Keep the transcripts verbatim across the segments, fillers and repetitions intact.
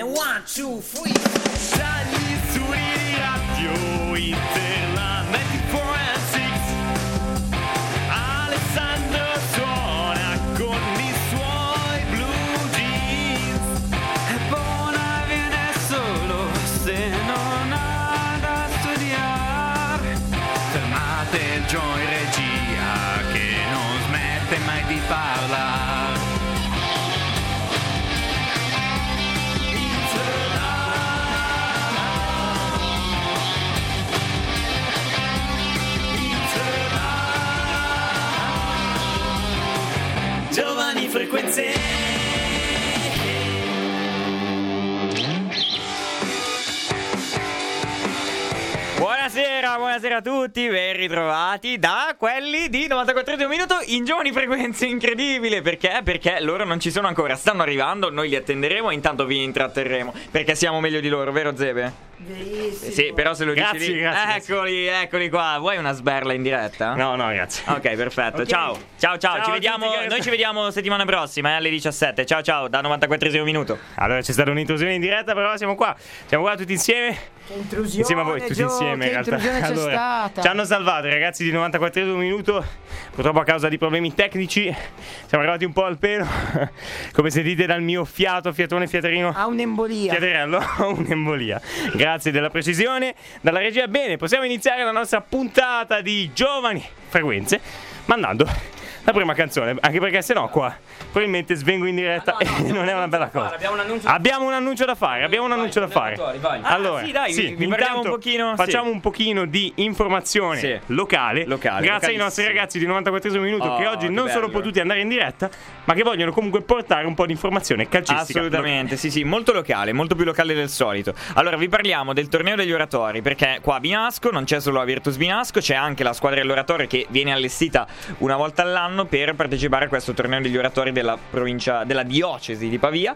E one, two, three. Dagli studi di Radio Interland novantaquattro virgola sei, Alessandro suona con i suoi blue jeans. E Bona viene solo se non ha da studiare. Fermate il gioco in regia che non smette mai di parlare. Giovani frequenze. Buonasera, buonasera a tutti, ben ritrovati da quelli di novantaquattresimo minuto in Giovani frequenze. Incredibile, perché? Perché loro non ci sono ancora, stanno arrivando, noi li attenderemo e intanto vi intratterremo, perché siamo meglio di loro, vero Zebe? Verissimo. Sì, però se lo grazie, dici lì, grazie, eccoli, grazie. Eccoli qua. Vuoi una sberla in diretta? No, no, grazie. Ok, perfetto. Okay. Ciao. Ciao, ciao, ciao. Ci vediamo, noi ci vediamo settimana prossima eh, alle diciassette. Ciao, ciao, da novantaquattresimo minuto. Allora c'è stata un'intrusione in diretta, però siamo qua. Siamo qua tutti insieme. Che intrusione. Insieme a voi, tutti Gio, insieme in realtà. C'è allora, stata. Ci hanno salvato i ragazzi di novantaquattresimo minuto. Purtroppo a causa di problemi tecnici siamo arrivati un po' al pelo. Come sentite dal mio fiato, fiatone, fiaterino. Ha un'embolia. Fiaterello, un'embolia. Grazie. Grazie della precisione, dalla regia. Bene, possiamo iniziare la nostra puntata di Giovani Frequenze mandando la prima canzone, anche perché sennò qua probabilmente svengo in diretta ah, no, no, e non è una bella cosa. Fare, abbiamo, un annuncio... abbiamo un annuncio da fare, abbiamo un vai, annuncio da fare. Vai. Allora, ah, sì, dai, sì, vi intanto un pochino, facciamo sì. un pochino di informazione sì. locale, locale, grazie ai nostri ragazzi di novantaquattresimo minuto oh, che oggi che non bello. sono potuti andare in diretta, ma che vogliono comunque portare un po' di informazione calcistica. Assolutamente, sì, sì, molto locale, molto più locale del solito. Allora, vi parliamo del torneo degli oratori, perché qua a Binasco non c'è solo la Virtus Binasco, c'è anche la squadra dell'oratorio che viene allestita una volta all'anno per partecipare a questo torneo degli oratori della provincia, della diocesi di Pavia.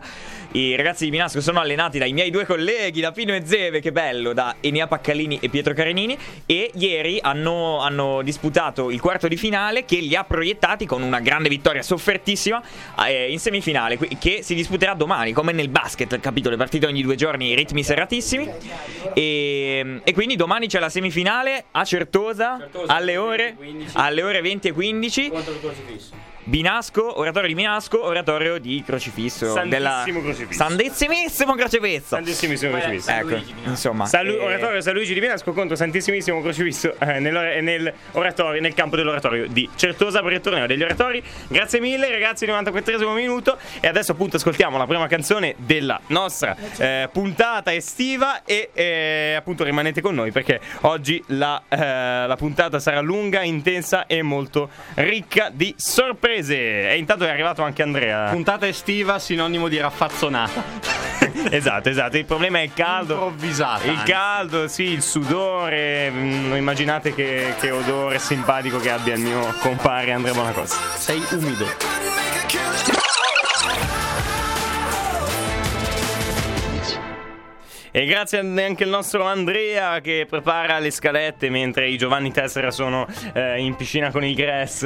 I ragazzi di Binasco sono allenati dai miei due colleghi, da Pino e Zeve, che bello, da Enea Paccalini e Pietro Carinini, e ieri hanno, hanno disputato il quarto di finale che li ha proiettati con una grande vittoria soffertissima eh, in semifinale, che si disputerà domani, come nel basket, capito, le partite ogni due giorni, ritmi serratissimi. E, e quindi domani c'è la semifinale a Certosa, Certosa alle, ore, alle ore venti e quindici contro il Crocifisso. Binasco, oratorio di Binasco, oratorio di Crocifisso. Santissimo della... Crocifisso. Santissimissimo Crocifisso. Santissimissimo Crocifisso. Ecco, Luigi, insomma. Salu- e... Oratorio San Luigi di Binasco contro Santissimo Crocifisso eh, nel, nel, oratorio, nel campo dell'oratorio di Certosa per il torneo degli oratori. Grazie mille ragazzi, novantaquattresimo minuto. E adesso appunto ascoltiamo la prima canzone della nostra eh, puntata estiva. E eh, appunto rimanete con noi perché oggi la, eh, la puntata sarà lunga, intensa e molto ricca di sorprese. E intanto è arrivato anche Andrea. Puntata estiva sinonimo di raffazzonata. Esatto, esatto. Il problema è il caldo. Improvvisata. Il caldo, sì, il sudore. Mm, immaginate che, che odore simpatico che abbia il mio compare Andrea Bonacossa. Sei umido. E grazie anche al nostro Andrea che prepara le scalette mentre i Giovanni Tessera sono eh, in piscina con il grass.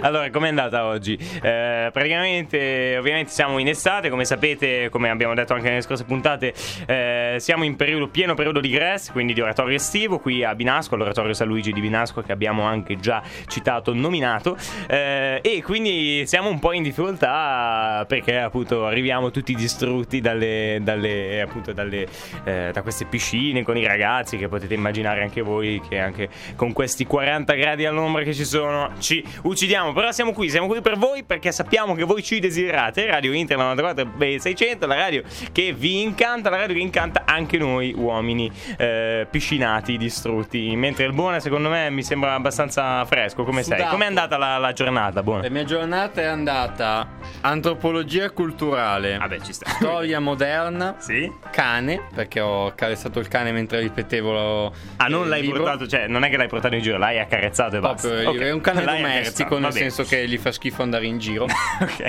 Allora, com'è andata oggi? Eh, praticamente, ovviamente siamo in estate, come sapete, come abbiamo detto anche nelle scorse puntate, eh, siamo in periodo pieno periodo di grass, quindi di oratorio estivo, qui a Binasco, all'oratorio San Luigi di Binasco che abbiamo anche già citato, nominato, eh, e quindi siamo un po' in difficoltà perché appunto arriviamo tutti distrutti dalle... dalle appunto, Dalle, eh, da queste piscine con i ragazzi, che potete immaginare anche voi che anche con questi quaranta gradi all'ombra che ci sono ci uccidiamo. Però siamo qui, siamo qui per voi perché sappiamo che voi ci desiderate. Radio Inter novantaquattro seicento, la radio che vi incanta, la radio che incanta anche noi uomini eh, piscinati, distrutti. Mentre il Buona secondo me mi sembra abbastanza fresco. Come Sudato. Sei? Com'è andata la, la giornata, Buona? La mia giornata è andata antropologia culturale. Vabbè, ci sta. Storia moderna. Sì. Cane, perché ho carezzato il cane mentre ripetevo lo, ah, non l'hai libro. portato, cioè non è che l'hai portato in giro, l'hai accarezzato e basta. Proprio, okay. È un cane l'hai domestico, nel senso che gli fa schifo andare in giro. Ok.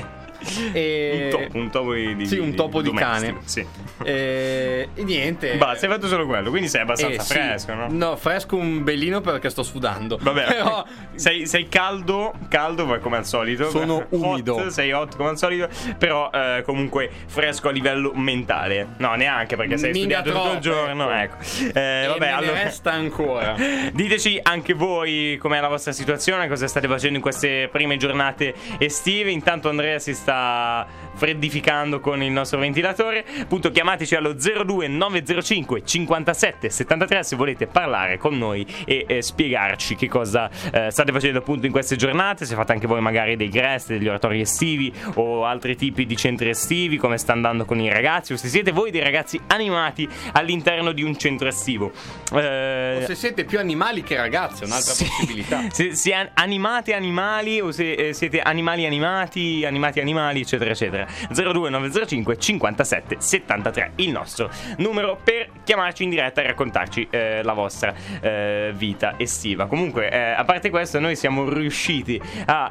e... un, topo, un topo di, di sì, un topo di cane. Sì. E, e niente. Basta, hai fatto solo quello, quindi sei abbastanza eh, fresco, sì. no? No, fresco un bellino perché sto sudando. Vabbè. Però... sei, sei caldo, caldo come al solito. Sono umido. Hot, sei hot come al solito, però eh, comunque fresco a livello mentale. No, neanche perché sei Mina studiato troppo, tutto il giorno, ecco. ecco. Eh, vabbè, allora resta ancora. Diteci anche voi com'è la vostra situazione, cosa state facendo in queste prime giornate estive. Intanto Andrea si sta freddificando con il nostro ventilatore. Appunto, chiamateci allo zero due nove zero cinque cinquantasette settantatré se volete parlare con noi e eh, spiegarci che cosa eh, state facendo appunto in queste giornate, se fate anche voi magari dei grest, degli oratori estivi o altri tipi di centri estivi, come sta andando con i ragazzi, o se siete voi dei ragazzi animati all'interno di un centro estivo, eh, o se siete più animali che ragazzi, è un'altra sì, possibilità, se, se animate animali o se eh, siete animali animati, animati animali, eccetera eccetera. Zero due nove zero cinque cinquantasette settantatré il nostro numero per chiamarci in diretta e raccontarci eh, la vostra eh, vita estiva. Comunque eh, a parte questo, noi siamo riusciti a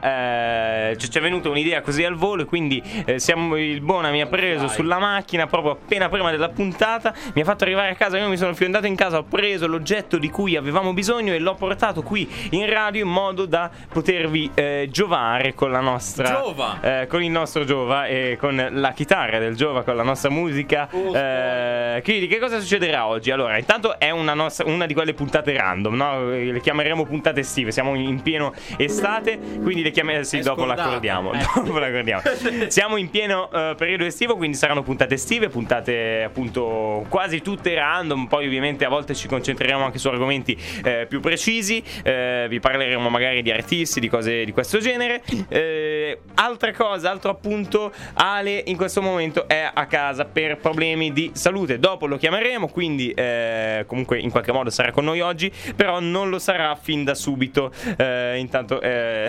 eh, ci è venuta un'idea così al volo, quindi eh, siamo, il Bona mi ha preso sulla macchina proprio appena prima della puntata, mi ha fatto arrivare a casa, io mi sono fiondato in casa, ho preso l'oggetto di cui avevamo bisogno e l'ho portato qui in radio in modo da potervi eh, giovare con la nostra Giova. Eh, con il nostro Giova e con la chitarra del Giova, con la nostra musica. Oh, eh, quindi che cosa succederà oggi? Allora, intanto è una, nostra, una di quelle puntate random, no? Le chiameremo puntate estive, siamo in pieno estate, quindi le chiameremo, sì, dopo l'accordiamo, eh. dopo l'accordiamo. Siamo in pieno uh, periodo estivo, quindi saranno puntate estive, puntate appunto quasi tutte random, poi ovviamente a volte ci concentreremo anche su argomenti eh, più precisi, eh, vi parleremo magari di artisti, di cose di questo genere. Eh, altra cosa, altro appunto, Ale in questo momento è a casa per problemi di salute, dopo lo chiameremo, quindi eh, comunque in qualche modo sarà con noi oggi, però non lo sarà fin da subito. Eh, intanto eh,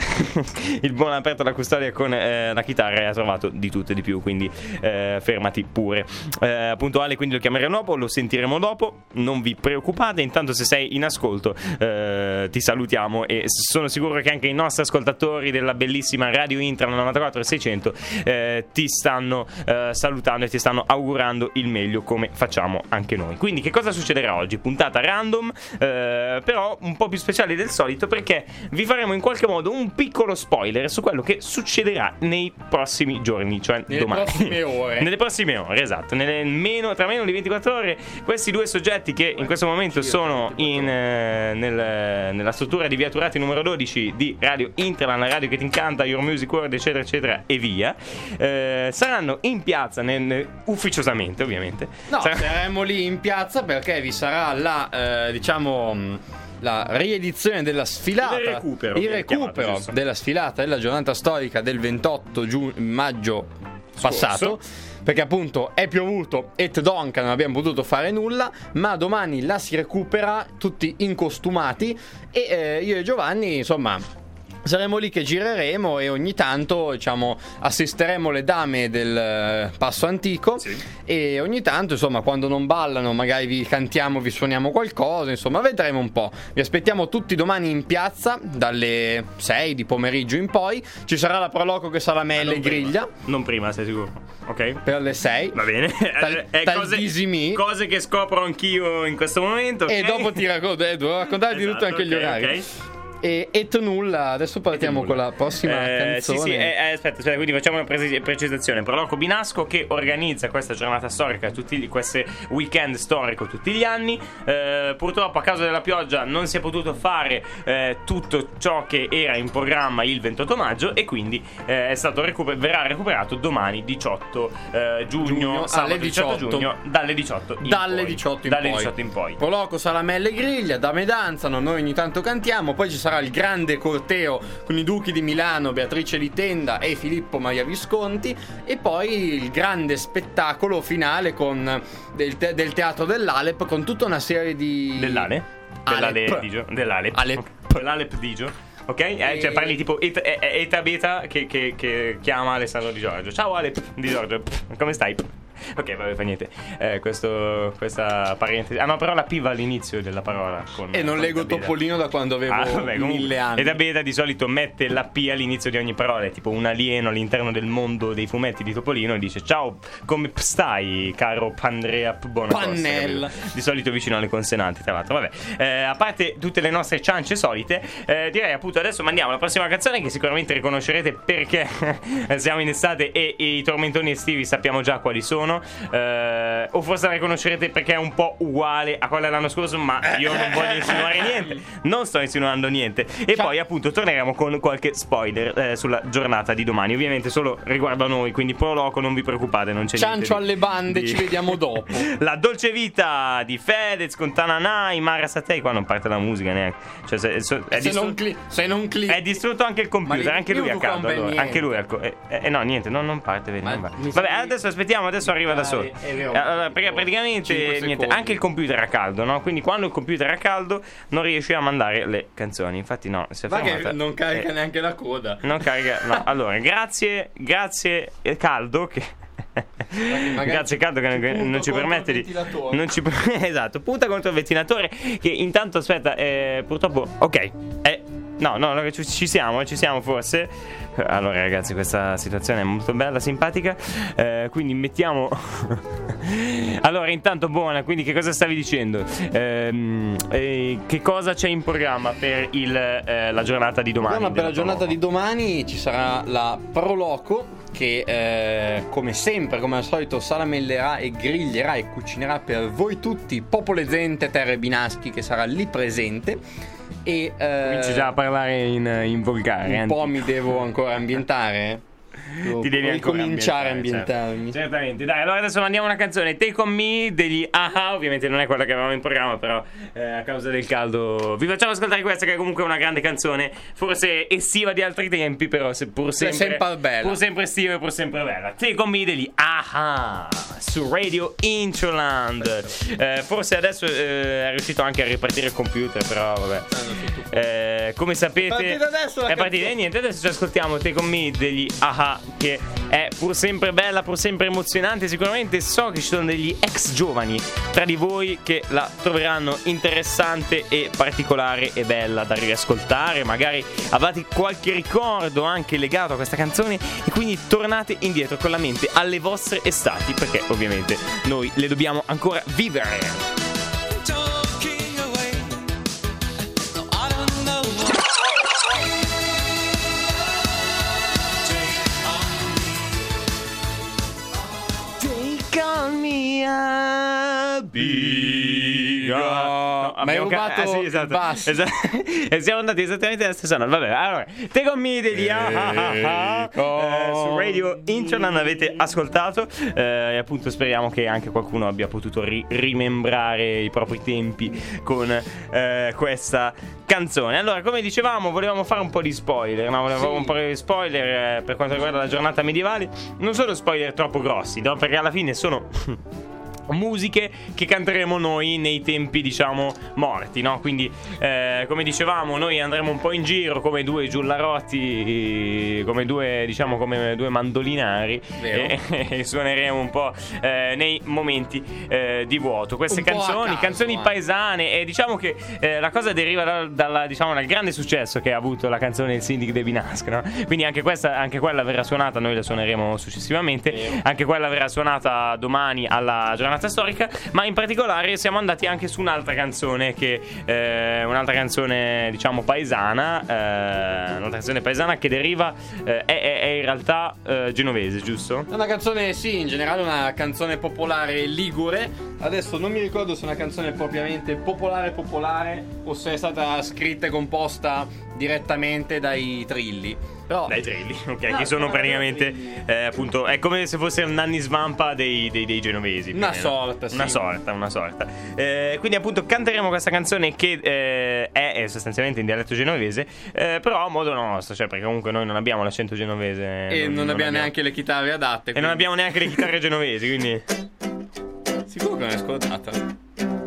il buon ha aperto la custodia con eh, la chitarra e ha trovato di tutto e di più, quindi eh, fermati pure. Eh, appunto Ale quindi lo chiameremo dopo, lo sentiremo dopo, non vi preoccupate. Intanto se sei in ascolto eh, ti salutiamo e sono sicuro che anche i nostri ascoltatori della bellissima Radio Interland novantaquattro seicento eh, ti stanno eh, salutando e ti stanno augurando il meglio, come facciamo anche noi. Quindi che cosa succederà oggi? Puntata random, eh, però un po' più speciale del solito, perché vi faremo in qualche modo un piccolo spoiler su quello che succederà nei prossimi giorni, cioè nelle domani. Nelle prossime ore. Nelle prossime ore, esatto. Nelle meno, tra meno di ventiquattro ore, questi due soggetti che in questo momento sono in, eh, nel, nella struttura di Via Turati numero dodici di Radio Interland, la radio che ti incanta, Your Music World, eccetera, eccetera, e via, eh, saranno in piazza, nel, ufficiosamente ovviamente. No, Sar- saremo lì in piazza perché vi sarà la, eh, diciamo... la riedizione della sfilata, il recupero, il recupero chiamato, della sfilata della giornata storica del ventotto maggio passato. Scorso. Perché appunto è piovuto e donca, non abbiamo potuto fare nulla, ma domani la si recupera tutti incostumati e eh, io e Giovanni insomma saremo lì che gireremo e ogni tanto diciamo assisteremo le dame del passo antico, sì. E ogni tanto insomma quando non ballano magari vi cantiamo, vi suoniamo qualcosa, insomma vedremo un po'. Vi aspettiamo tutti domani in piazza dalle sei di pomeriggio in poi. Ci sarà la Proloco che sarà mele e griglia. Non prima, sei sicuro? Ok. Per le sei. Va bene. Tal- eh, cose, cose che scopro anch'io in questo momento, okay? E dopo ti racconto, eh, devo raccontarti esatto, tutto anche okay, gli orari, okay. E, e tu nulla, adesso partiamo nulla. Con la prossima eh, canzone. Sì, sì, eh, aspetta, aspetta, quindi facciamo una preci- precisazione. Proloco Binasco che organizza questa giornata storica, tutti questo weekend storico tutti gli anni. Eh, purtroppo a causa della pioggia non si è potuto fare eh, tutto ciò che era in programma il ventotto maggio e quindi eh, è stato recuper- verrà recuperato domani diciotto giugno, sabato diciotto giugno dalle diciotto in dalle poi. diciotto in dalle poi. diciotto in poi. Proloco, salamelle e griglia, dame danzano, noi ogni tanto cantiamo, poi ci sarà il grande corteo con i duchi di Milano, Beatrice di Tenda e Filippo Maria Visconti, e poi il grande spettacolo finale con del, te- del teatro dell'Alep, con tutta una serie di dell'Ale Alep. Dell'Alep dell'Alep Alep. Alep Digio. Ok? Eh, cioè parli tipo Eta, eta Beta che, che, che chiama Alessandro Di Giorgio. Ciao Ale Di Giorgio, come stai? Ok, vabbè, fa niente. Eh, questo, questa parentesi. Ah, ma però la P va all'inizio della parola. Con, e non con leggo Tabeda. Topolino da quando avevo ah, vabbè, mille anni. E Tabeda di solito mette la P all'inizio di ogni parola. È tipo un alieno all'interno del mondo dei fumetti di Topolino e dice: ciao, come stai, caro Andrea Bonacossa? Pannella. Di solito vicino alle consonanti, tra l'altro. Vabbè, eh, a parte tutte le nostre ciance solite, eh, direi appunto adesso mandiamo la prossima canzone che sicuramente riconoscerete perché siamo in estate e i tormentoni estivi sappiamo già quali sono, eh, o forse la riconoscerete perché è un po' uguale a quella dell'anno scorso, ma io non voglio insinuare niente, non sto insinuando niente. E ciao. Poi appunto torneremo con qualche spoiler eh, sulla giornata di domani, ovviamente solo riguardo a noi, quindi Proloco non vi preoccupate, non c'è ciancio niente ciancio alle bande di... ci vediamo dopo. La dolce vita di Fedez con Tananai, Mara Sattei. Qua non parte la musica neanche, cioè, se, se, è se, distru... non cli- se non cli- è distrutto anche il computer, anche lui accanto, allora, anche lui al co- e eh, eh, no niente, no, non parte, vedi, non parte. Vabbè, adesso aspettiamo, adesso arriva da solo, allora, perché praticamente niente, anche il computer a caldo, no? Quindi quando il computer è a caldo non riesce a mandare le canzoni, infatti no, si è fermata, non carica eh, neanche la coda, non carica, no. Allora grazie, grazie caldo che grazie caldo che non, non ci permette di non ci, esatto, punta contro il ventinatore che intanto aspetta, eh, purtroppo ok eh, no no ci, ci siamo ci siamo forse. Allora ragazzi, questa situazione è molto bella, simpatica, eh, quindi mettiamo allora intanto buona, quindi che cosa stavi dicendo, eh, eh, che cosa c'è in programma per il, eh, la giornata di domani? No, per la giornata di domani ci sarà la Proloco che eh, come sempre, come al solito, salamellerà e griglierà e cucinerà per voi tutti, popole gente, terre binaschi, che sarà lì presente. E eh, cominci già a parlare in, in volgare. Un po' mi devo ancora ambientare. Ti devi ancora cominciare a ambientarmi. Certo. Certamente. Dai, allora adesso mandiamo una canzone, Take On Me degli a-ha. Ovviamente non è quella che avevamo in programma, però eh, a causa del caldo vi facciamo ascoltare questa che è comunque una grande canzone, forse estiva di altri tempi, però se pur sempre, sempre bella. Pur sempre estiva e pur sempre bella. Take On Me degli a-ha su Radio Interland. Eh, forse adesso eh, è riuscito anche a ripartire il computer, però vabbè. Eh, come sapete è partita e niente, adesso ci ascoltiamo Take On Me degli a-ha, che è pur sempre bella, pur sempre emozionante. Sicuramente so che ci sono degli ex giovani tra di voi che la troveranno interessante e particolare e bella da riascoltare. Magari avete qualche ricordo anche legato a questa canzone e quindi tornate indietro con la mente alle vostre estati, perché ovviamente noi le dobbiamo ancora vivere. Biga. No, ma hai rubato ca- ah, sì, esatto. Basso. Esatto. E siamo andati esattamente alla stessa nota. Vabbè, allora Take On Me degli a-ha eh, su Radio Interland avete ascoltato, eh, e appunto speriamo che anche qualcuno abbia potuto ri- rimembrare i propri tempi con eh, questa canzone. Allora, come dicevamo, volevamo fare un po' di spoiler, no? Volevamo sì. un po' di spoiler eh, per quanto riguarda la giornata medievale. Non sono spoiler troppo grossi, no? Perché alla fine sono musiche che canteremo noi nei tempi, diciamo, morti, no? Quindi eh, come dicevamo, noi andremo un po' in giro come due giullarotti, come due, diciamo, come due mandolinari e, e suoneremo un po' eh, nei momenti eh, di vuoto queste un canzoni, caso, canzoni eh. paesane. E diciamo che eh, la cosa deriva da, dalla, diciamo, dal grande successo che ha avuto la canzone Il Sindic dei Binasco, no? Quindi anche questa, anche quella verrà suonata, noi la suoneremo successivamente, Vero. anche quella verrà suonata domani alla giornata storica, ma in particolare siamo andati anche su un'altra canzone che eh, un'altra canzone diciamo paesana, eh, un'altra canzone paesana che deriva eh, è, è in realtà eh, genovese, giusto? È una canzone, sì, in generale una canzone popolare ligure. Adesso non mi ricordo se è una canzone propriamente popolare popolare o se è stata scritta e composta direttamente dai Trilli. No. Dai Trilli, ok, no, che sono no, praticamente eh, appunto è come se fosse un Nanni Svampa dei, dei, dei genovesi, una sorta, sì. una sorta, una sorta. Eh, quindi appunto canteremo questa canzone che eh, è sostanzialmente in dialetto genovese, eh, però a modo nostro, cioè perché comunque noi non abbiamo l'accento genovese e non, non, non abbiamo, abbiamo neanche le chitarre adatte, quindi. E non abbiamo neanche le chitarre genovesi, quindi sicuro che non è scordata.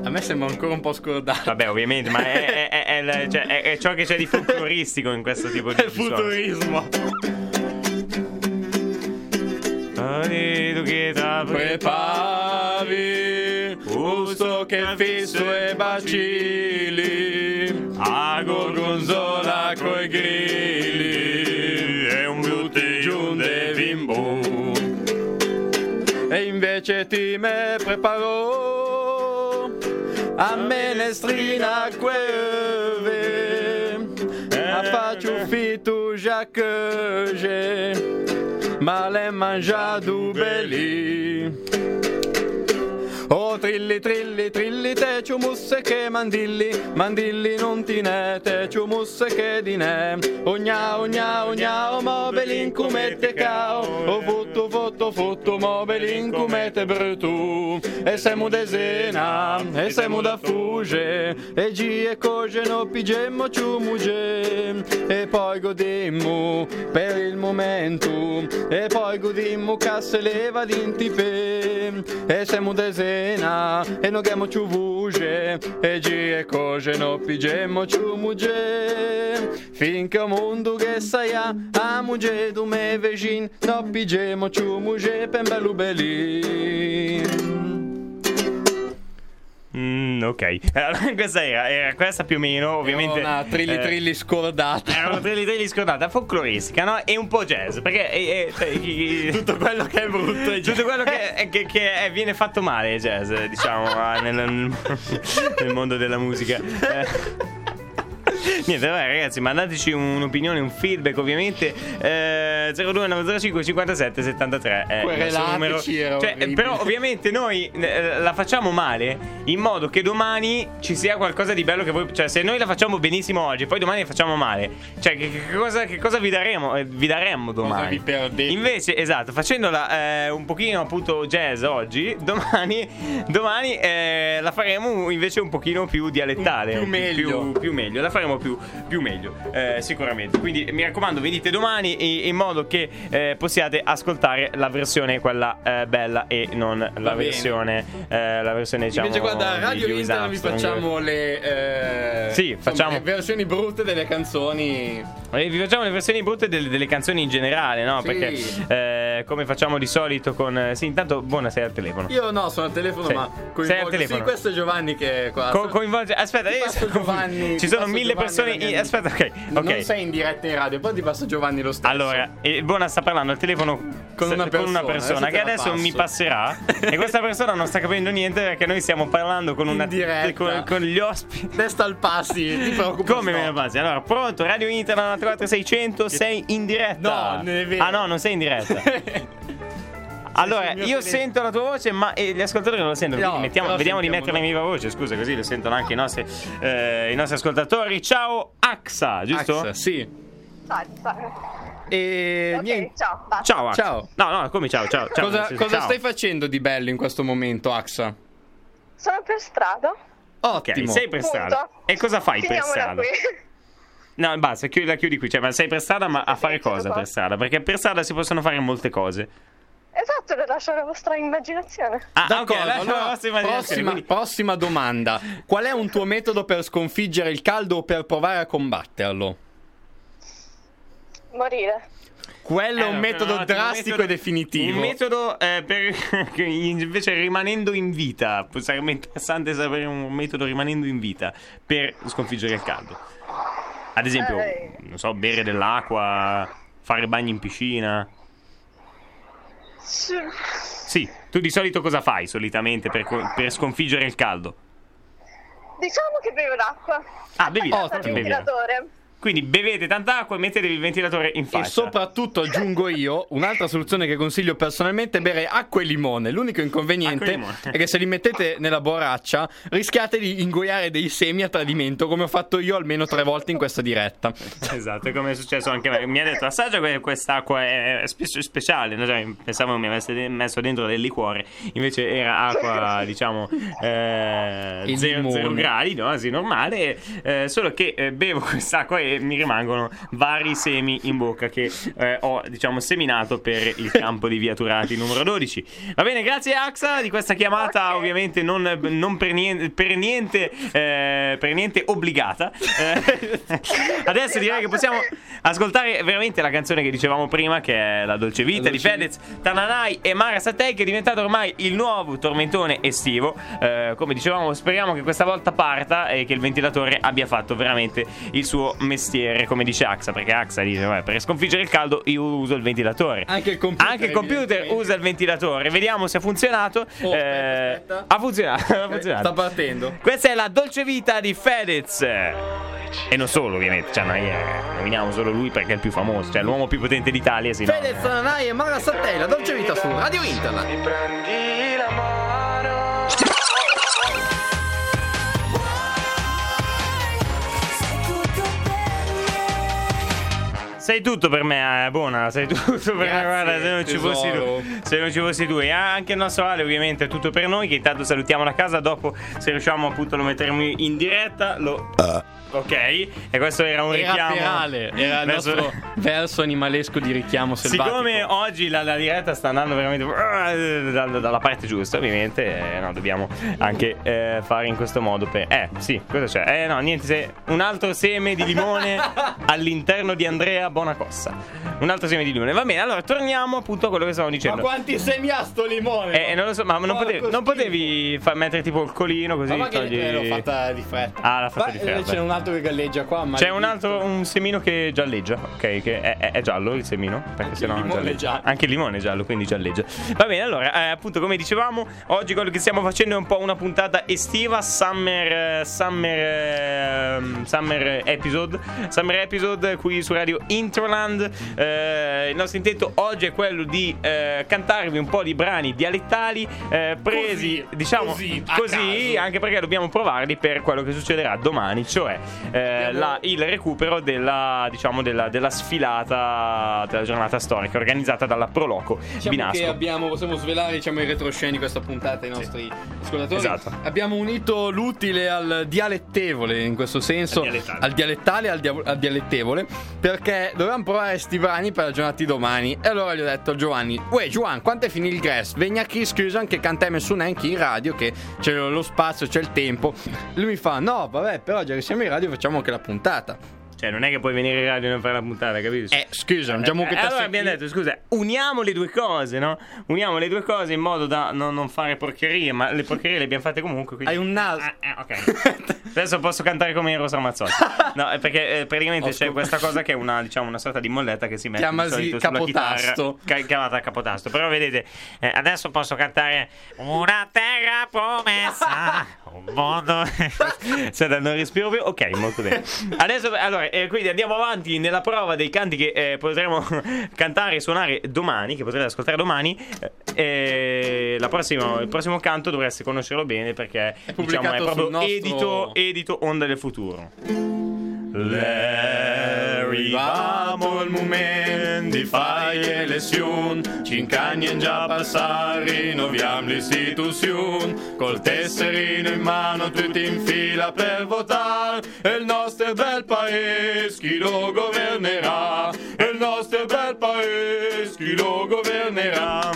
A me sembra ancora un po' scordato. Vabbè, ovviamente, ma è, è, è, è, cioè, è, è ciò che c'è di futuristico in questo tipo di è futurismo. bonito che ti prepari, usto che fisso e bacilli, a gorgonzola coi grilli, e un bottiglione de vin buono. E invece ti me preparò a menestrina queve, a faccio fitto già che j'ai, ma l'è mangiato belli. Oh trilli trilli trilli te c'ho musse che mandilli, mandilli non ti ne te c'ho musse che di ne. Oh gnao gnao gnao mobelin come te cao, oh fotto fotto fotto mobelin come te brutu. E siamo de Zena, e siamo da Fuge, e gi e coge no pigemmo c'ho muge. E poi godemmo per il momento, e poi godemmo casse leva d'intipe. E siamo de Zena, e non chiamo ciù vuge, e gi e cose non pigemmo ciù muge. Finché un mondo che sai a, a muge du me vecin, non pigemmo ciù muge per bello belin. Mm, ok, allora, questa era, era questa più o meno, ovviamente. Era una trilli eh, trilli scordata. Era una trilli trilli scordata, folcloristica, no? E un po' jazz, perché è, è, è, tutto quello che è brutto è tutto quello che, è, che, che è, viene fatto male è jazz, diciamo, nel, nel mondo della musica. Eh. Niente, vabbè ragazzi, mandateci un'opinione, un feedback ovviamente, eh, zero due nove zero cinque cinquantasette settantatré è il nostro numero. Cioè, però ovviamente noi eh, la facciamo male in modo che domani ci sia qualcosa di bello che voi, cioè se noi la facciamo benissimo oggi, poi domani la facciamo male, cioè che, che, cosa, che cosa vi daremo eh, vi daremmo domani, cosa vi invece, esatto, facendola eh, un pochino appunto jazz oggi, domani domani eh, la faremo invece un pochino più dialettale, più meglio, più, più meglio la faremo più, più meglio eh, sicuramente. Quindi mi raccomando, venite domani in, in modo che eh, possiate ascoltare la versione quella eh, bella e non Va la bene. versione eh, la versione diciamo invece guarda Radio Interland vi facciamo le eh, sì, insomma, facciamo le versioni brutte delle canzoni e vi facciamo le versioni brutte delle, delle canzoni in generale, no? Sì. Perché eh, come facciamo di solito con sì, intanto buona, sei al telefono? Io no, sono al telefono, sei, ma sei al telefono. Sì, questo è Giovanni che è qua. Co- coinvolge aspetta io sono... Giovanni, ci sono mille Giovanni persone in... aspetta ok ok non sei in diretta in radio, poi ti passo Giovanni lo stesso. Allora eh, Bona sta parlando al telefono con una persona, con una persona adesso che adesso passo. mi passerà e questa persona non sta capendo niente perché noi stiamo parlando con in una diretta con, con gli ospiti testa al passi. Ti preoccupi come me ne passi? Allora pronto, Radio Interland novantaquattro seicento, sei in diretta? No, non è vero. Ah no, non sei in diretta. Allora, io sento la tua voce, ma eh, gli ascoltatori non la sentono. No, quindi mettiamo, vediamo di mettere la mia voce, scusa, così le sentono anche i nostri, eh, i nostri ascoltatori. Ciao, A-ha, giusto? A-ha, sì. Ciao, ciao. E okay, niente. Ciao, ciao, ciao. No, no, come ciao, ciao. ciao cosa senso, cosa ciao. stai facendo di bello in questo momento, A-ha? Sono per strada. Ottimo. Ok, sei per strada. Punto. E cosa fai Finiamola per strada? Qui. No, basta, chiudi, la chiudi qui. Cioè, ma sei per strada, ma a fare cosa per strada? Perché per strada si possono fare molte cose. Esatto, le lascio la vostra immaginazione. Ah, d'accordo, okay, allora, la vostra immaginazione, prossima, quindi... prossima domanda. Qual è un tuo metodo per sconfiggere il caldo o per provare a combatterlo? Morire. Quello è eh, un metodo no, drastico metodo, e definitivo. Un metodo eh, per invece rimanendo in vita. Sarebbe interessante sapere un metodo rimanendo in vita per sconfiggere il caldo. Ad esempio, eh. non so, bere dell'acqua, fare bagni in piscina. Sì, tu di solito cosa fai solitamente per, co- per sconfiggere il caldo? Diciamo che bevo l'acqua. Ah, bevi l'acqua. Ottimo. Ventilatore. Quindi bevete tanta acqua e mettetevi il ventilatore in faccia. E soprattutto aggiungo io un'altra soluzione che consiglio personalmente è bere acqua e limone. L'unico inconveniente limone. è che se li mettete nella borraccia rischiate di ingoiare dei semi a tradimento, come ho fatto io almeno tre volte in questa diretta. Esatto, come è successo anche a me. Mi ha detto assaggia quest'acqua, è spe- speciale, no, cioè, pensavo mi avesse messo dentro del liquore, invece era acqua diciamo eh, zero, zero gradi, no? Sì, normale, eh, solo che eh, bevo quest'acqua e e mi rimangono vari semi in bocca che eh, ho, diciamo, seminato per il campo di Via Turati numero dodici. Va bene, grazie Axa di questa chiamata, okay. Ovviamente non, non per niente per niente, eh, per niente obbligata. Eh, adesso direi che possiamo ascoltare veramente la canzone che dicevamo prima, che è La Dolce Vita, la dolce di Fedez, Tananai e Mara Sattei, che è diventata ormai il nuovo tormentone estivo. Eh, come dicevamo, speriamo che questa volta parta e che il ventilatore abbia fatto veramente il suo mestiere, come dice Axa, perché Axa dice vabbè, per sconfiggere il caldo io uso il ventilatore. Anche il computer, Anche il computer usa il ventilatore. Vediamo se ha funzionato. Oh, eh, aspetta. Ha funzionato, okay, ha funzionato. Sta partendo. Questa è La Dolce Vita di Fedez. E non solo, ovviamente, cioè, noi eh, nominiamo solo lui perché è il più famoso, cioè l'uomo più potente d'Italia, sì, Fedez, no? Tananai e Mara Sattei, La Dolce Vita su Radio Interland. Mi prendi la mano. Sei tutto per me, eh, buona, sei tutto per Grazie, me, guarda, se non, ci fossi tu, se non ci fossi tu. E anche il nostro Ale ovviamente è tutto per noi, che intanto salutiamo la casa, dopo se riusciamo appunto lo metteremo in diretta, lo... Ok, e questo era un era richiamo perale, era il verso... nostro verso animalesco di richiamo selvatico. Siccome oggi la, la diretta sta andando veramente dalla parte giusta, ovviamente, eh, no, dobbiamo anche eh, fare in questo modo per... Eh, sì, cosa c'è? Eh, no, niente, se... un altro seme di limone all'interno di Andrea Bonacossa, un altro seme di limone. Va bene, allora torniamo appunto a quello che stavamo dicendo. Ma quanti semi ha sto limone? Eh, non lo so, ma non potevi, non potevi fa- mettere tipo il colino così. Ma togli... che l'ho fatta di fretta. Ah, l'ha fatta ma di fretta. C'è un altro che galleggia qua. C'è un altro, un semino che galleggia. Ok, che è, è, è giallo il semino, perché sennò non galleggia. Anche il limone è giallo, quindi galleggia. Va bene, allora eh, appunto come dicevamo, oggi quello che stiamo facendo è un po' una puntata estiva, summer, summer, summer episode, summer episode qui su Radio Interland. Interland, eh, il nostro intento oggi è quello di eh, cantarvi un po' di brani dialettali eh, presi così, diciamo così, così anche perché dobbiamo provarli per quello che succederà domani, cioè eh, la, il recupero della, diciamo, della, della sfilata della giornata storica organizzata dalla Proloco diciamo Binasco. Che abbiamo, possiamo svelare, diciamo, i retrosceni di questa puntata ai nostri sì. ascoltatori. Esatto. Abbiamo unito l'utile al dialettevole, in questo senso al dialettale, al dialettale, al dia- al dialettevole, perché dovevamo provare sti brani per la giornata di domani. E allora gli ho detto a Giovanni: uè Giovanni, quanto è finito il grass? Vegna chi scusa anche cantiamo su neanche in radio, che c'è lo spazio, c'è il tempo. Lui mi fa: no vabbè, però già che siamo in radio facciamo anche la puntata. Cioè non è che puoi venire in radio e non fare la puntata, capito? Eh scusa, non eh, che allora abbiamo detto scusa, uniamo le due cose, no? Uniamo le due cose in modo da no, non fare porcherie. Ma le porcherie le abbiamo fatte comunque, quindi... Hai un naso ah, eh, ok. Adesso posso cantare come Rosa Mazzotti. No, perché eh, praticamente Oscar. C'è questa cosa che è una, diciamo, una sorta di molletta che si mette di solito sulla chitarra, ca- chiamata capotasto. Però vedete, eh, adesso posso cantare Una terra promessa, un mondo. Cioè non respiro più. Ok, molto bene. Adesso, allora Eh, quindi andiamo avanti nella prova dei canti che eh, potremo cantare e suonare domani, che potrete ascoltare domani. Eh, la prossima, il prossimo canto dovreste conoscerlo bene, perché è, diciamo, è proprio nostro... edito, edito Onda del Futuro. Le arrivamo al momento di fare elezione, cinque anni in già passati, rinnoviamo l'istituzione, col tesserino in mano tutti in fila per votare, il nostro bel paese chi lo governerà, il nostro bel paese chi lo governerà.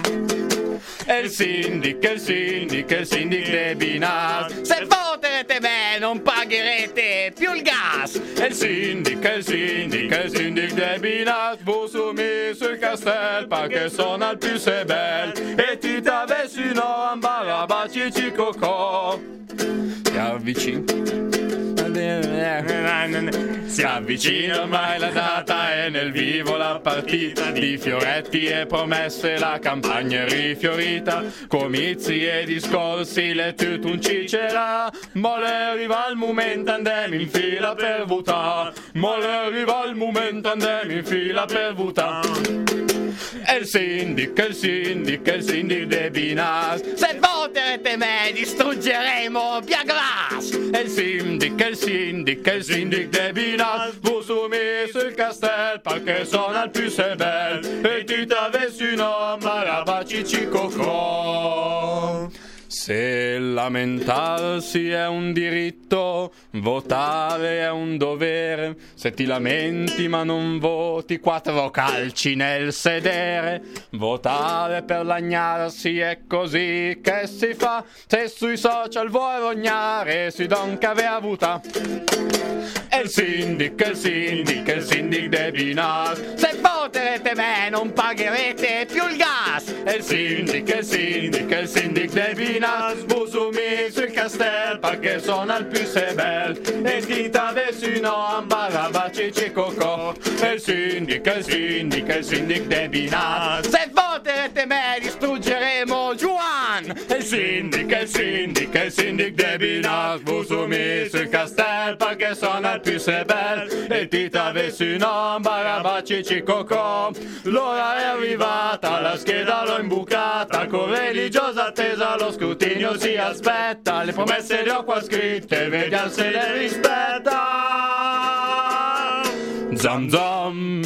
E il sindic, il sindic, il sindic de Binasco. Se voterete me non pagherete più il gas. E il sindic, il sindic, il sindic de Binasco. Voi sommisso il castel perché sono il più sebel. E ti t'avessi no ambarabaci cicocò. Ti avvicini. Si avvicina ormai la data, è nel vivo la partita, di fioretti e promesse la campagna è rifiorita, comizi e discorsi le tutun cicerà, ma le arriva il momento andiamo in fila per votare, ma le arriva il momento andiamo in fila per votare. E il sindic, il sindic, il sindic de Binasco. Se voterete me distruggeremo via Glas. E il sindic, il sindic, il sindic de Binasco. Voi sommisso il castel perché sono il più sebel. E ti t'avessi no, ma la baci cicocò. Se lamentarsi è un diritto, votare è un dovere. Se ti lamenti ma non voti, quattro calci nel sedere. Votare per lagnarsi è così che si fa. Se sui social vuoi rognare, si dà un cave avuta. E il sindic, il sindic, il sindic de Binasco. Se voterete me non pagherete più il gas. E il sindic, il sindic, il sindic de Binasco. Busumi sul castel perché sono al più sebel. E chita vecino ambaraba cici cocò. E il sindic, il sindic, il sindic de Binasco. Se voterete me distruggeremo Juan. E il sindic, il sindic, il sindic de Binasco. Busumi sul castel perché sono al più se bel, e ti travessino barabaci cicocò. L'ora è arrivata, la scheda l'ho imbucata, con religiosa attesa lo scrutinio si aspetta. Le promesse le ho qua scritte, vediamo se le rispetta. Zam zam.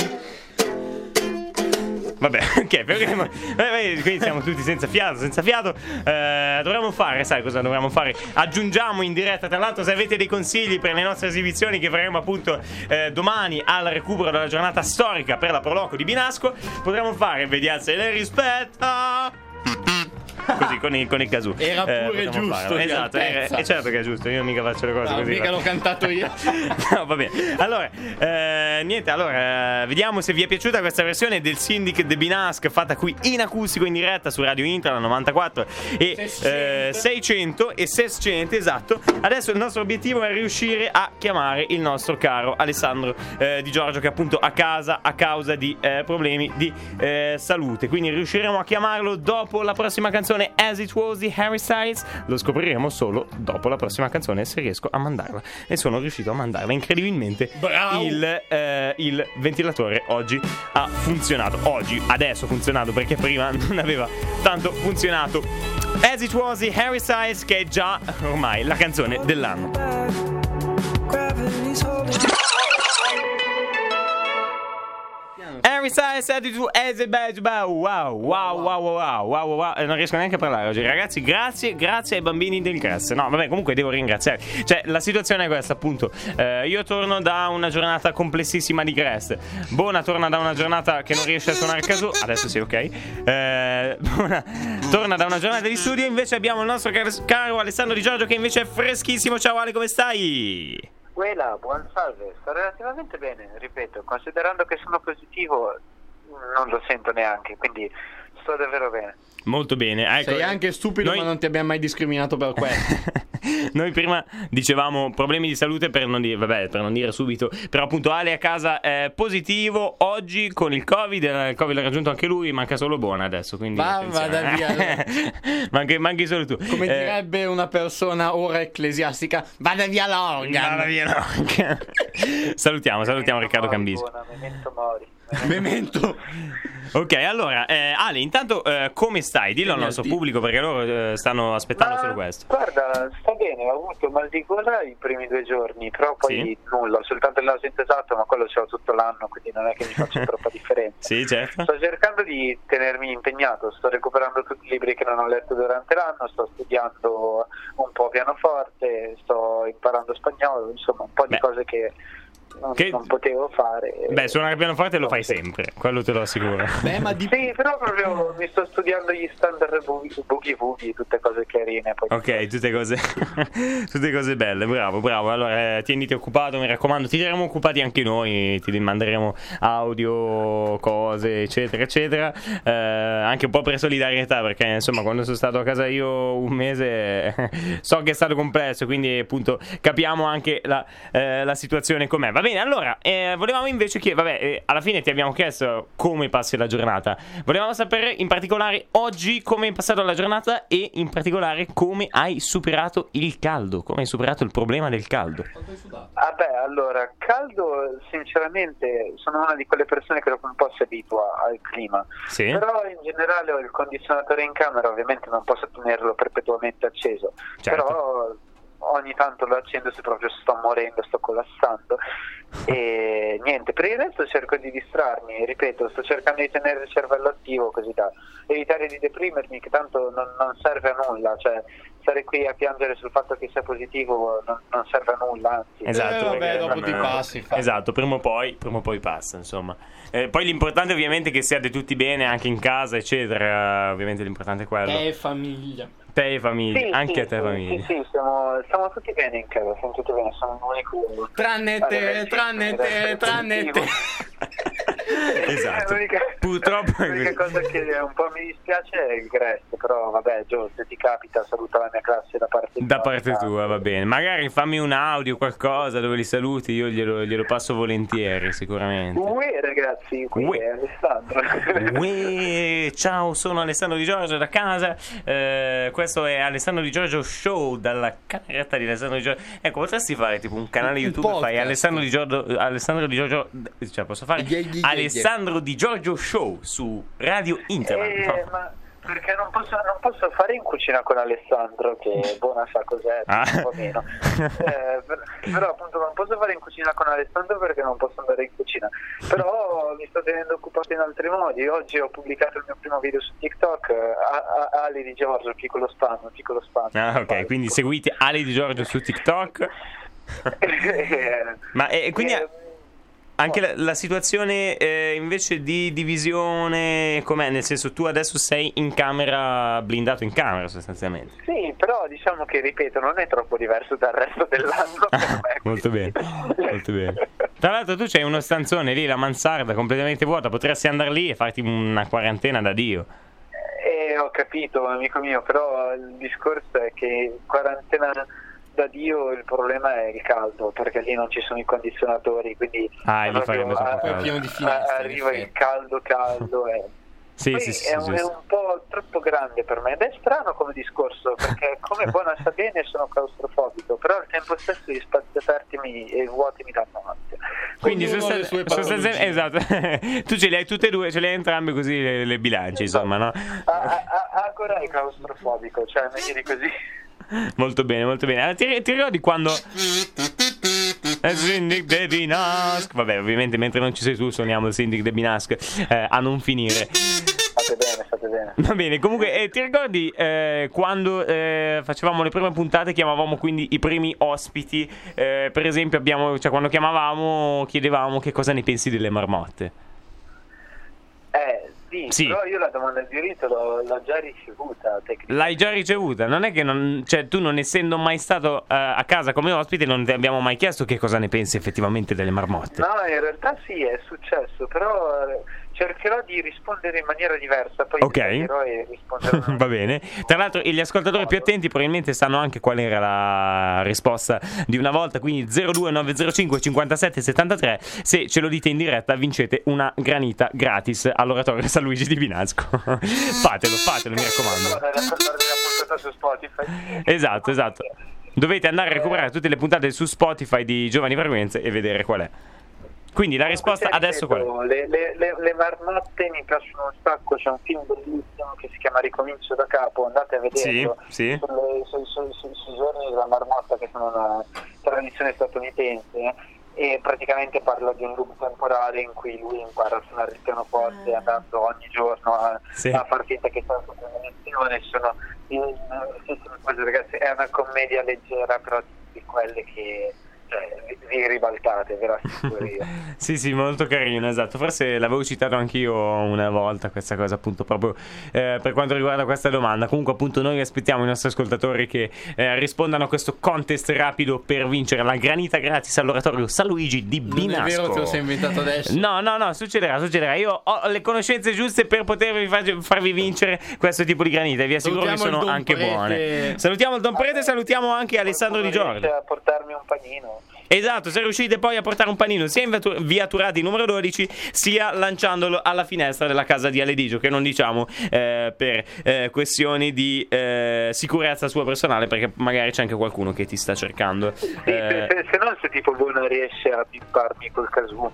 Vabbè, ok, perché, vabbè, quindi siamo tutti senza fiato, senza fiato. Eh, dovremmo fare, sai cosa dovremmo fare? Aggiungiamo in diretta, tra l'altro, se avete dei consigli per le nostre esibizioni che faremo appunto eh, domani al recupero della giornata storica per la Proloco di Binasco, potremmo fare, vediamo se le rispetta. Così con il, con il casù. Era pure eh, giusto farlo. Esatto, è, è certo che è giusto. Io mica faccio le cose no, così. Mica l'ho cantato io. No, va bene. Allora, eh, niente, allora vediamo se vi è piaciuta questa versione del Sindic de Binasco fatta qui in acustico in diretta su Radio Interland novantaquattro e seicento. Eh, seicento e seicento, esatto. Adesso il nostro obiettivo è riuscire a chiamare il nostro caro Alessandro eh, Di Giorgio, che è appunto a casa a causa di eh, problemi di eh, salute. Quindi riusciremo a chiamarlo dopo la prossima canzone As It Was di Harry Styles. Lo scopriremo solo dopo la prossima canzone, se riesco a mandarla, e sono riuscito a mandarla incredibilmente. Bravo. Il, eh, il ventilatore oggi ha funzionato, oggi adesso ha funzionato perché prima non aveva tanto funzionato. As It Was di Harry Styles, che è già ormai la canzone dell'anno. Harry Styles, wow, wow, wow, wow, wow, wow, non riesco neanche a parlare oggi, ragazzi. Grazie, grazie ai bambini del C R A S. No, vabbè, comunque devo ringraziare. Cioè, la situazione è questa, appunto. Eh, io torno da una giornata complessissima di C R A S. Bona torna da una giornata che non riesce a suonare il caso. Adesso sì, ok. Eh, Bona torna da una giornata di studio. Invece abbiamo il nostro car- caro Alessandro Di Giorgio, che invece è freschissimo. Ciao Ale, come stai? Quella, buon salve, sto relativamente bene, ripeto, considerando che sono positivo non lo sento neanche, quindi sto davvero bene. Molto bene, ecco. Sei anche stupido, noi... ma non ti abbiamo mai discriminato per questo. Noi prima dicevamo problemi di salute per non dire, vabbè, per non dire subito, però appunto Ale a casa è positivo oggi con il Covid, il Covid l'ha raggiunto anche lui, manca solo Bona adesso, quindi va da via. Manchi, manchi solo tu. Come eh, direbbe una persona ora ecclesiastica, vada via l'organ. Vada via l'organ. Salutiamo, salutiamo Riccardo Cambisi. Memento mori. Memento. Ok, allora eh, Ale, intanto eh, come stai? Dillo al nostro pubblico, perché loro eh, stanno aspettando Ma, solo questo. Guarda, sta bene, ho avuto mal di gola i primi due giorni, però poi sì? nulla, soltanto il naso intesato, ma quello ce l'ho tutto l'anno, quindi non è che mi faccia troppa differenza. Sì, certo. Sto cercando di tenermi impegnato, sto recuperando tutti i libri che non ho letto durante l'anno, sto studiando un po' pianoforte, sto imparando spagnolo, insomma un po' Beh. di cose che... Non, che... non potevo fare. Beh, suonare pianoforte lo fai sempre, quello te lo assicuro. Beh, ma di... Sì, però proprio mi sto studiando gli standard boogie woogie, tutte cose carine poi. Ok, tutte cose tutte cose belle, bravo, bravo. Allora, eh, tieniti occupato, mi raccomando. Ti terremo occupati anche noi, ti manderemo audio, cose, eccetera, eccetera, eh, anche un po' per solidarietà, perché insomma quando sono stato a casa io un mese so che è stato complesso, quindi appunto capiamo anche la, eh, la situazione com'è. Va bene, allora, eh, volevamo invece che, vabbè, eh, alla fine ti abbiamo chiesto come passi la giornata. Volevamo sapere in particolare oggi come è passata la giornata e in particolare come hai superato il caldo, come hai superato il problema del caldo. Ah beh, allora, caldo, sinceramente, sono una di quelle persone che dopo un po' si abitua al clima. Sì. Però in generale ho il condizionatore in camera, ovviamente non posso tenerlo perpetuamente acceso. Certo. Però... ogni tanto lo accendo se proprio sto morendo, sto collassando, e niente, per il resto cerco di distrarmi, ripeto, sto cercando di tenere il cervello attivo così da evitare di deprimermi, che tanto non, non serve a nulla, cioè stare qui a piangere sul fatto che sia positivo non, non serve a nulla, anzi. Esatto, eh, vabbè, dopo ti passi, fa. Esatto, prima o poi, prima o poi passa, insomma. Eh, poi l'importante ovviamente è che siate tutti bene anche in casa, eccetera, ovviamente l'importante è quello. È famiglia. Te e famiglia, sì, anche sì, a te sì, famiglia. Sì, sì, siamo, siamo tutti bene in casa, siamo tutti bene, sono l'unico. Tranne te, allora, tranne te, tranne te. Esatto. L'unica, purtroppo l'unica cosa che un po' mi dispiace è il resto, però vabbè, Gio, se ti capita saluta la mia classe da parte da tua, parte tua, va bene. Magari fammi un audio, qualcosa dove li saluti, io glielo, glielo passo volentieri, sicuramente. Uè, ragazzi, qui Uè. è Alessandro. Uè, ciao, sono Alessandro Di Giorgio da casa. Eh, questo è Alessandro Di Giorgio Show dalla carretta di Alessandro Di Giorgio. Ecco, potresti fare tipo un canale YouTube, un fai Alessandro Di Giorgio, Alessandro Di Giorgio, cioè posso fare yeah, yeah, yeah. Alessandro Di Giorgio Show su Radio Interland. Eh, no? ma perché non posso, non posso fare in cucina con Alessandro, che buona sa cos'è, ah. un po' meno. Eh, però appunto non posso fare in cucina con Alessandro perché non posso andare in cucina. Però mi sto tenendo occupato in altri modi. Oggi ho pubblicato il mio primo video su TikTok, a- a- Ale Di Giorgio, piccolo spam, piccolo spam. Ah, ok, quindi seguite Ale Di Giorgio su TikTok. Ma e eh, quindi... Eh, ha... Anche la, la situazione eh, invece di divisione com'è? Nel senso, tu adesso sei in camera, blindato in camera sostanzialmente. Sì, però diciamo che, ripeto, non è troppo diverso dal resto dell'anno. Ah, molto bene, molto bene. Tra l'altro tu c'hai uno stanzone lì, la mansarda completamente vuota, potresti andare lì e farti una quarantena da Dio. Eh, ho capito, amico mio, però il discorso è che quarantena... da Dio, il problema è il caldo, perché lì non ci sono i condizionatori, quindi ah, proprio, a, a, pieno di finestre, arriva il caldo caldo e... sì, sì, sì, è, un, è un po' troppo grande per me ed è strano come discorso, perché come buona sa bene sono claustrofobico, però al tempo stesso gli spazi aperti mi, e vuoti mi danno ansia, quindi, quindi sostanz- sono sostanz- esatto. Tu ce le hai tutte e due, ce le hai entrambe così le, le bilanci, esatto. Insomma, no? a, a, ancora è claustrofobico, cioè meglio di così. Molto bene, molto bene. Allora, ti, ti ricordi quando... Sindic de Binasco. Vabbè, ovviamente mentre non ci sei tu suoniamo il Sindic de Binasco, eh, a non finire. Fate bene, fate bene. Va bene, comunque eh, ti ricordi eh, quando eh, facevamo le prime puntate, chiamavamo quindi i primi ospiti, eh, per esempio abbiamo, cioè, quando chiamavamo chiedevamo che cosa ne pensi delle marmotte. Eh... Sì, sì, però io la domanda di diritto l'ho, l'ho già ricevuta. L'hai già ricevuta? Non è che non, cioè, tu, non essendo mai stato uh, a casa come ospite, non ti abbiamo mai chiesto che cosa ne pensi effettivamente delle marmotte. No, in realtà sì, è successo, però cercherò di rispondere in maniera diversa. Poi okay. E risponderò. Va bene. Tra l'altro gli ascoltatori più attenti probabilmente sanno anche qual era la risposta di una volta. Quindi zero due nove zero cinque cinquantasette settantatré. Se ce lo dite in diretta vincete una granita gratis all'Oratorio San Luigi di Binasco. Fatelo, fatelo, mi raccomando. La su Spotify. Esatto, esatto. Dovete andare a recuperare tutte le puntate su Spotify di Giovani Vergüenze e vedere qual è. Quindi la risposta adesso qual è? Le, le, le, le marmotte mi piacciono un sacco, c'è un film bellissimo che si chiama Ricomincio da capo, andate a vederlo. Sì, sì. Sui, sui, sui, sui giorni della marmotta, che sono una tradizione statunitense, e praticamente parla di un loop temporale in cui lui impara a suonare il pianoforte andando ogni giorno a, sì. a far finta che sia una convenzione. Sono moltissime cose, ragazzi, è una commedia leggera, però di quelle che... vi ribaltate, ve la assicuro io. Sì, sì, molto carino, esatto. Forse l'avevo citato anch'io una volta questa cosa, appunto, proprio eh, per quanto riguarda questa domanda. Comunque, appunto, noi aspettiamo i nostri ascoltatori che eh, rispondano a questo contest rapido per vincere la granita gratis all'Oratorio San Luigi di Binasco. Non è vero, te lo sei inventato adesso? No, no, no, succederà, succederà. Io ho le conoscenze giuste per potervi far, farvi vincere questo tipo di granita, e vi assicuro salutiamo che sono anche Prete. Buone. Salutiamo il Don Prete e salutiamo anche Alessandro Di Giorgio. A portarmi un panino. Esatto, se riuscite poi a portare un panino sia in viatur- viaturati numero dodici, sia lanciandolo alla finestra della casa di Ale Di Giorgio, che non diciamo eh, per eh, questioni di eh, sicurezza sua personale, perché magari c'è anche qualcuno che ti sta cercando. Sì, eh... se, se, se no, se tipo voi non riesce a bipparmi col casù.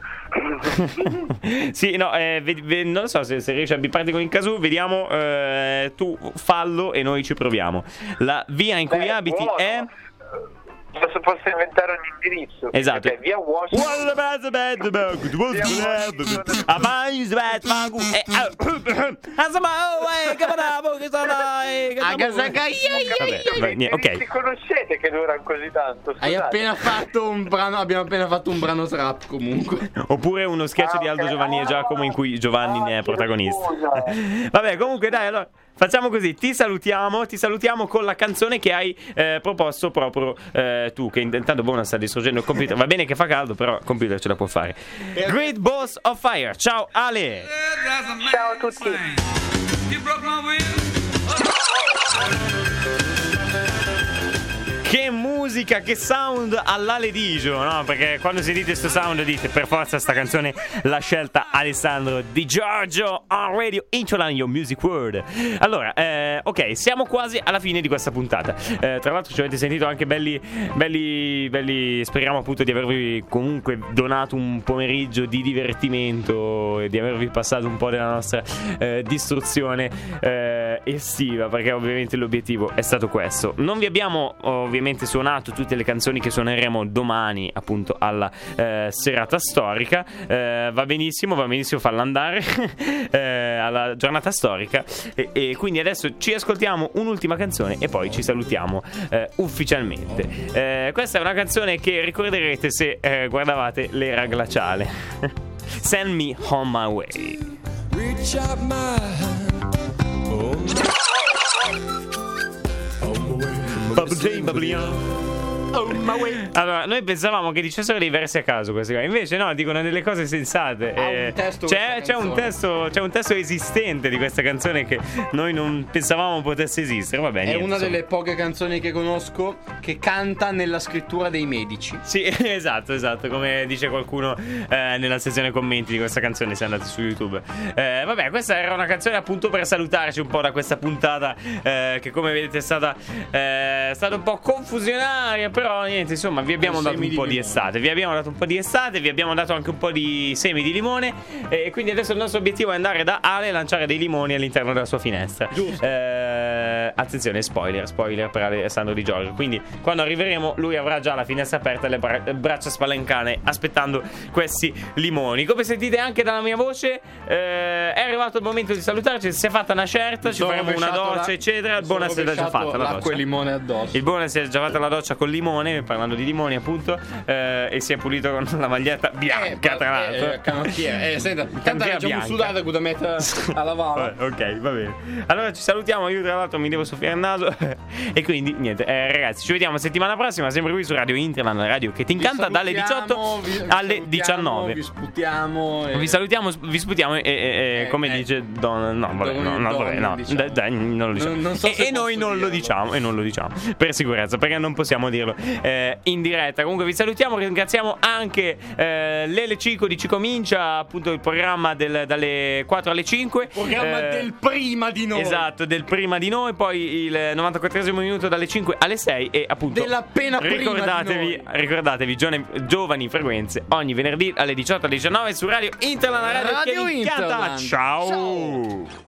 Sì, no, eh, ve, ve, non so se, se riesce a bipparti con il casù, vediamo, eh, tu fallo e noi ci proviamo. La via in cui Beh, abiti buono. È... se posso inventare un indirizzo. Esatto. Via Washington. Ok. Conoscete che durano così tanto? Hai appena fatto un brano, abbiamo appena fatto un brano trap comunque. Oppure uno sketch ah, di Aldo, okay. Giovanni e Giacomo in cui Giovanni ah, ne è protagonista. Vabbè, comunque dai, allora facciamo così, ti salutiamo, ti salutiamo con la canzone che hai eh, proposto proprio eh, tu, che intanto Bona sta distruggendo il computer, va bene che fa caldo, però il computer ce la può fare. Great Balls of Fire, ciao Ale. Ciao a tutti. Che musica, che sound all'Aledigio, no? Perché quando sentite sto sound dite per forza sta canzone l'ha scelta Alessandro Di Giorgio on Radio Interland, your music world. Allora, eh, ok, siamo quasi alla fine di questa puntata. Eh, tra l'altro ci avete sentito anche belli, belli, belli, speriamo appunto di avervi comunque donato un pomeriggio di divertimento e di avervi passato un po' della nostra eh, distruzione eh, estiva, perché ovviamente l'obiettivo è stato questo. Non vi abbiamo ovviamente ovviamente suonato tutte le canzoni che suoneremo domani appunto alla eh, serata storica, eh, va benissimo, va benissimo farla andare eh, alla giornata storica e, e quindi adesso ci ascoltiamo un'ultima canzone e poi ci salutiamo eh, ufficialmente. Eh, questa è una canzone che ricorderete se eh, guardavate l'era glaciale. Send me on my way. Reach out my hand. Oh my. Oh, ma allora, noi pensavamo che dicessero dei versi a caso questi qua. Invece no, dicono delle cose sensate. Ah, eh, un c'è, c'è, un testo, c'è un testo esistente di questa canzone che noi non pensavamo potesse esistere. Vabbè, è niente, una insomma. Delle poche canzoni che conosco che canta nella scrittura dei medici. Sì, esatto, esatto. Come dice qualcuno eh, nella sezione commenti di questa canzone, se andate su YouTube. Eh, vabbè, questa era una canzone appunto per salutarci un po' da questa puntata eh, che come vedete è stata... Eh, è stata un po' confusionaria, però niente, insomma, vi abbiamo dato un po' di estate, vi abbiamo dato un po' di estate, vi abbiamo dato anche un po' di semi di limone e quindi adesso il nostro obiettivo è andare da Ale e lanciare dei limoni all'interno della sua finestra. Giusto. Eh, attenzione, spoiler, spoiler per Alessandro Di Giorgio, quindi quando arriveremo lui avrà già la finestra aperta e le bra- braccia spalancane aspettando questi limoni. Come sentite anche dalla mia voce, eh, è arrivato il momento di salutarci, si è fatta una certa, ci faremo una doccia, la... eccetera, il bonus è già fatta la doccia e limone addosso. Il buono si è già fatto la doccia col limone, parlando di limoni appunto, eh, e si è pulito con la maglietta bianca, eh, tra l'altro. Eh, canottiera, eh, senta, tanto facciamo sudata con la metà a lavare. Ok, va bene. Allora ci salutiamo, io tra l'altro mi devo soffiare il naso e quindi niente, eh, ragazzi, ci vediamo settimana prossima, sempre qui su Radio Interland, la radio che ti incanta, dalle diciotto vi, vi alle diciannove. Vi sputiamo. E... Vi salutiamo, vi sputiamo e, e, e come eh, dice Don... No, vabbè, don, no, no, don, vabbè, no, diciamo. da, da, non lo diciamo. Non, non so e, e noi non dirlo. lo diciamo, e non lo diciamo. Per sicurezza, perché non possiamo dirlo eh, in diretta. Comunque vi salutiamo, ringraziamo anche eh, Lele Cico di Cicomincia, appunto il programma del, dalle quattro alle cinque, il programma eh, del prima di noi. Esatto, del prima di noi. Poi il novantaquattresimo minuto dalle cinque alle sei. E appunto dell'appena ricordatevi, prima ricordatevi giovani, giovani frequenze ogni venerdì alle diciotto alle diciannove su Radio Interland, la radio, radio che vi incanta. Ciao, ciao.